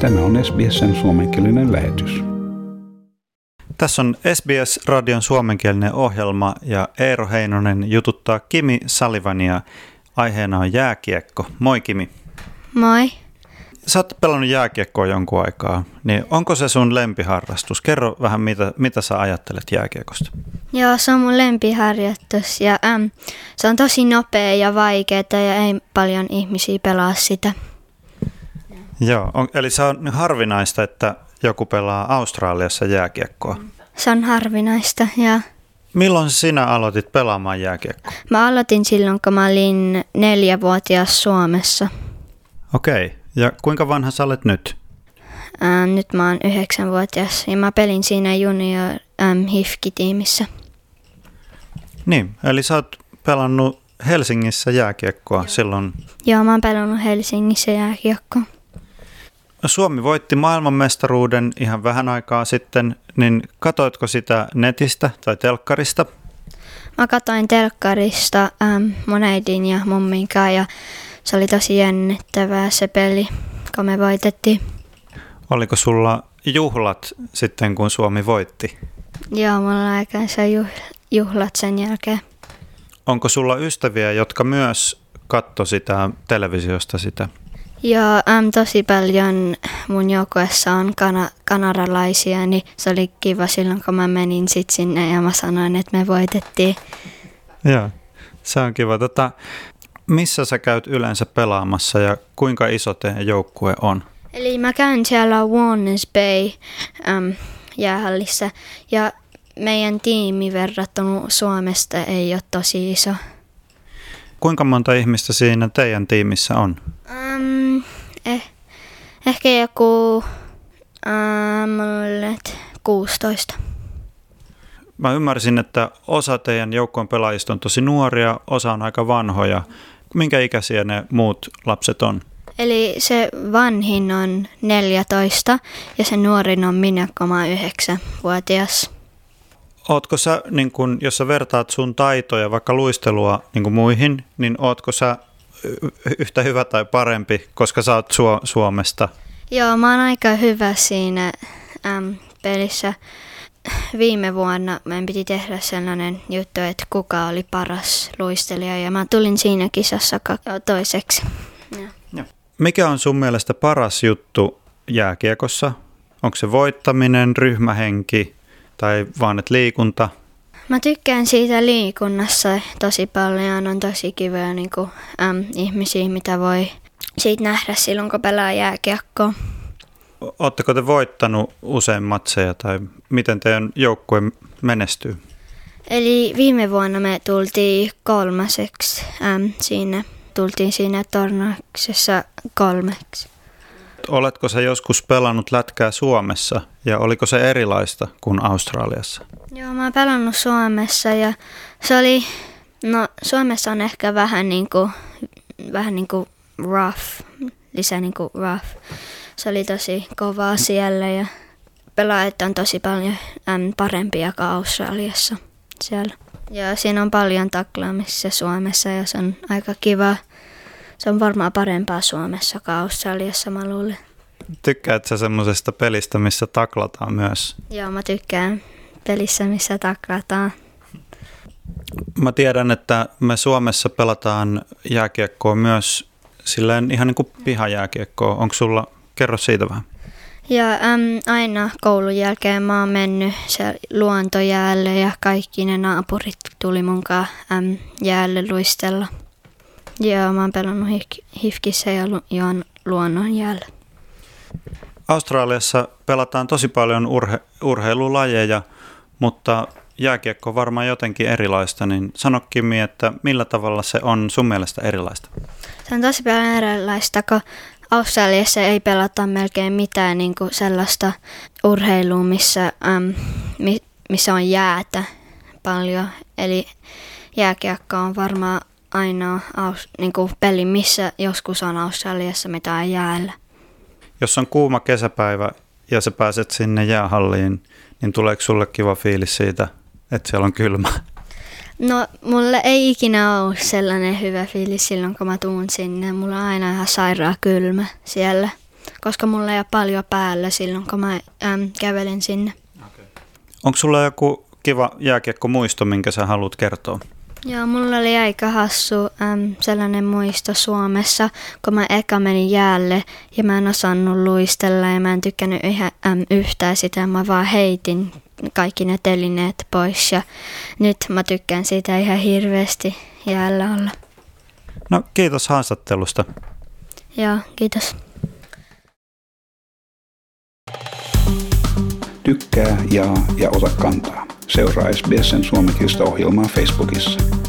Tämä on SBS:n suomenkielinen lähetys. Tässä on SBS-radion suomenkielinen ohjelma ja Eero Heinonen jututtaa Kimi Sullivania. Aiheena on jääkiekko. Moi Kimi. Moi. Sä oot pelannut jääkiekkoa jonkun aikaa, niin onko se sun lempiharrastus? Kerro vähän, mitä sä ajattelet jääkiekosta. Joo, se on mun lempiharjoitus ja se on tosi nopea ja vaikeaa ja ei paljon ihmisiä pelaa sitä. Joo, eli se on harvinaista, että joku pelaa Australiassa jääkiekkoa. Se on harvinaista, ja. Milloin sinä aloitit pelaamaan jääkiekkoa? Mä aloitin silloin, kun mä olin 4-vuotias Suomessa. Okei. Ja kuinka vanha sä olet nyt? Nyt mä oon 9-vuotias ja mä pelin siinä junior HIFK-tiimissä. Niin, eli sä oot pelannut Helsingissä jääkiekkoa silloin? Joo, mä oon pelannut Helsingissä jääkiekkoa. Suomi voitti maailmanmestaruuden ihan vähän aikaa sitten, niin katoitko sitä netistä tai telkkarista? Mä katoin telkkarista mun äidin ja mumminkaan ja se oli tosi jännittävää se peli, kun me voitettiin. Oliko sulla juhlat sitten, kun Suomi voitti? Joo, mulla oli aikansa juhlat sen jälkeen. Onko sulla ystäviä, jotka myös katsoi sitä televisiosta sitä? Joo, tosi paljon mun joukkueessa on kanadalaisia, niin se oli kiva silloin, kun mä menin sit sinne ja mä sanoin, että me voitettiin. Joo, se on kiva. Missä sä käyt yleensä pelaamassa ja kuinka iso teidän joukkue on? Eli mä käyn siellä Warners Bay jäähallissa ja meidän tiimi verrattuna Suomesta ei ole tosi iso. Kuinka monta ihmistä siinä teidän tiimissä on? Ehkä joku 16. Mä ymmärsin, että osa teidän joukkueen pelaajista on tosi nuoria, osa on aika vanhoja. Minkä ikäisiä ne muut lapset on? Eli se vanhin on 14 ja se nuorin on minä, kun mä oon 9-vuotias. Ootko sä, niin kun, jos sä vertaat sun taitoja, vaikka luistelua niin muihin, niin ootko sä yhtä hyvä tai parempi, koska sä oot Suomesta? Joo, mä oon aika hyvä siinä pelissä. Viime vuonna meidän piti tehdä sellainen juttu, että kuka oli paras luistelija ja mä tulin siinä kisassa toiseksi. Ja. Mikä on sun mielestä paras juttu jääkiekossa? Onko se voittaminen, ryhmähenki tai vaan et liikunta? Mä tykkään siitä liikunnassa tosi paljon. On tosi kivoja niin kuin, ihmisiä, mitä voi siitä nähdä silloin, kun pelaa jääkiekkoa. Oletteko te voittanut usein matseja tai miten teidän joukkue menestyy? Eli viime vuonna me tultiin kolmaseksi. Tultiin siinä tornauksessa kolmeksi. Oletko sä joskus pelannut lätkää Suomessa ja oliko se erilaista kuin Australiassa? Joo, mä oon pelannut Suomessa ja se oli, Suomessa on ehkä vähän niinku rough, lisää niinku rough. Se oli tosi kovaa siellä ja pelaajat on tosi paljon parempia kuin Australiassa siellä. Ja siinä on paljon taklaamista Suomessa ja se on aika kiva. Se on varmaan parempaa Suomessa kuin Australiassa, mä luulen. Tykkäätkö sä semmoisesta pelistä, missä taklataan myös? Joo, mä tykkään pelissä, missä taklataan. Mä tiedän, että me Suomessa pelataan jääkiekkoa myös silleen ihan niin kuin pihajääkiekkoa. Onko sulla... Kerro siitä vähän. Ja, aina koulun jälkeen mä oon mennyt luontojäälle ja kaikki ne naapurit tuli munkaan jäälle luistella. Ja mä oon pelannut HIFKissä ja luonnon jäällä. Australiassa pelataan tosi paljon urheilulajeja, mutta jääkiekko on varmaan jotenkin erilaista. Niin sano Kimi, että millä tavalla se on sun mielestä erilaista? Se on tosi paljon erilaista, kun Australiassa ei pelata melkein mitään niin kuin sellaista urheilua, missä on jäätä paljon. Eli jääkiekko on varmaan ainoa niin kuin peli, missä joskus on Australiassa mitään jäällä. Jos on kuuma kesäpäivä ja sä pääset sinne jäähalliin, niin tuleeko sulle kiva fiilis siitä, että siellä on kylmä? No, mulla ei ikinä ole sellainen hyvä fiilis silloin, kun mä tuun sinne. Mulla on aina ihan sairaan kylmä siellä. koska mulla ei ole paljon päällä silloin, kun mä kävelin sinne. Okay. Onko sulla joku kiva jääkiekkomuisto, minkä sä haluat kertoa? Joo, mulla oli aika hassu sellainen muisto Suomessa, kun mä eka menin jäälle ja mä en osannut luistella ja mä en tykännyt yhtään sitä. Mä vaan heitin kaikki ne telineet pois ja nyt mä tykkään siitä ihan hirveästi jäällä olla. No kiitos haastattelusta. Joo, kiitos. Tykkää, jaa ja ota kantaa. Seuraa SBS:n suomenkielistä ohjelmaa Facebookissa.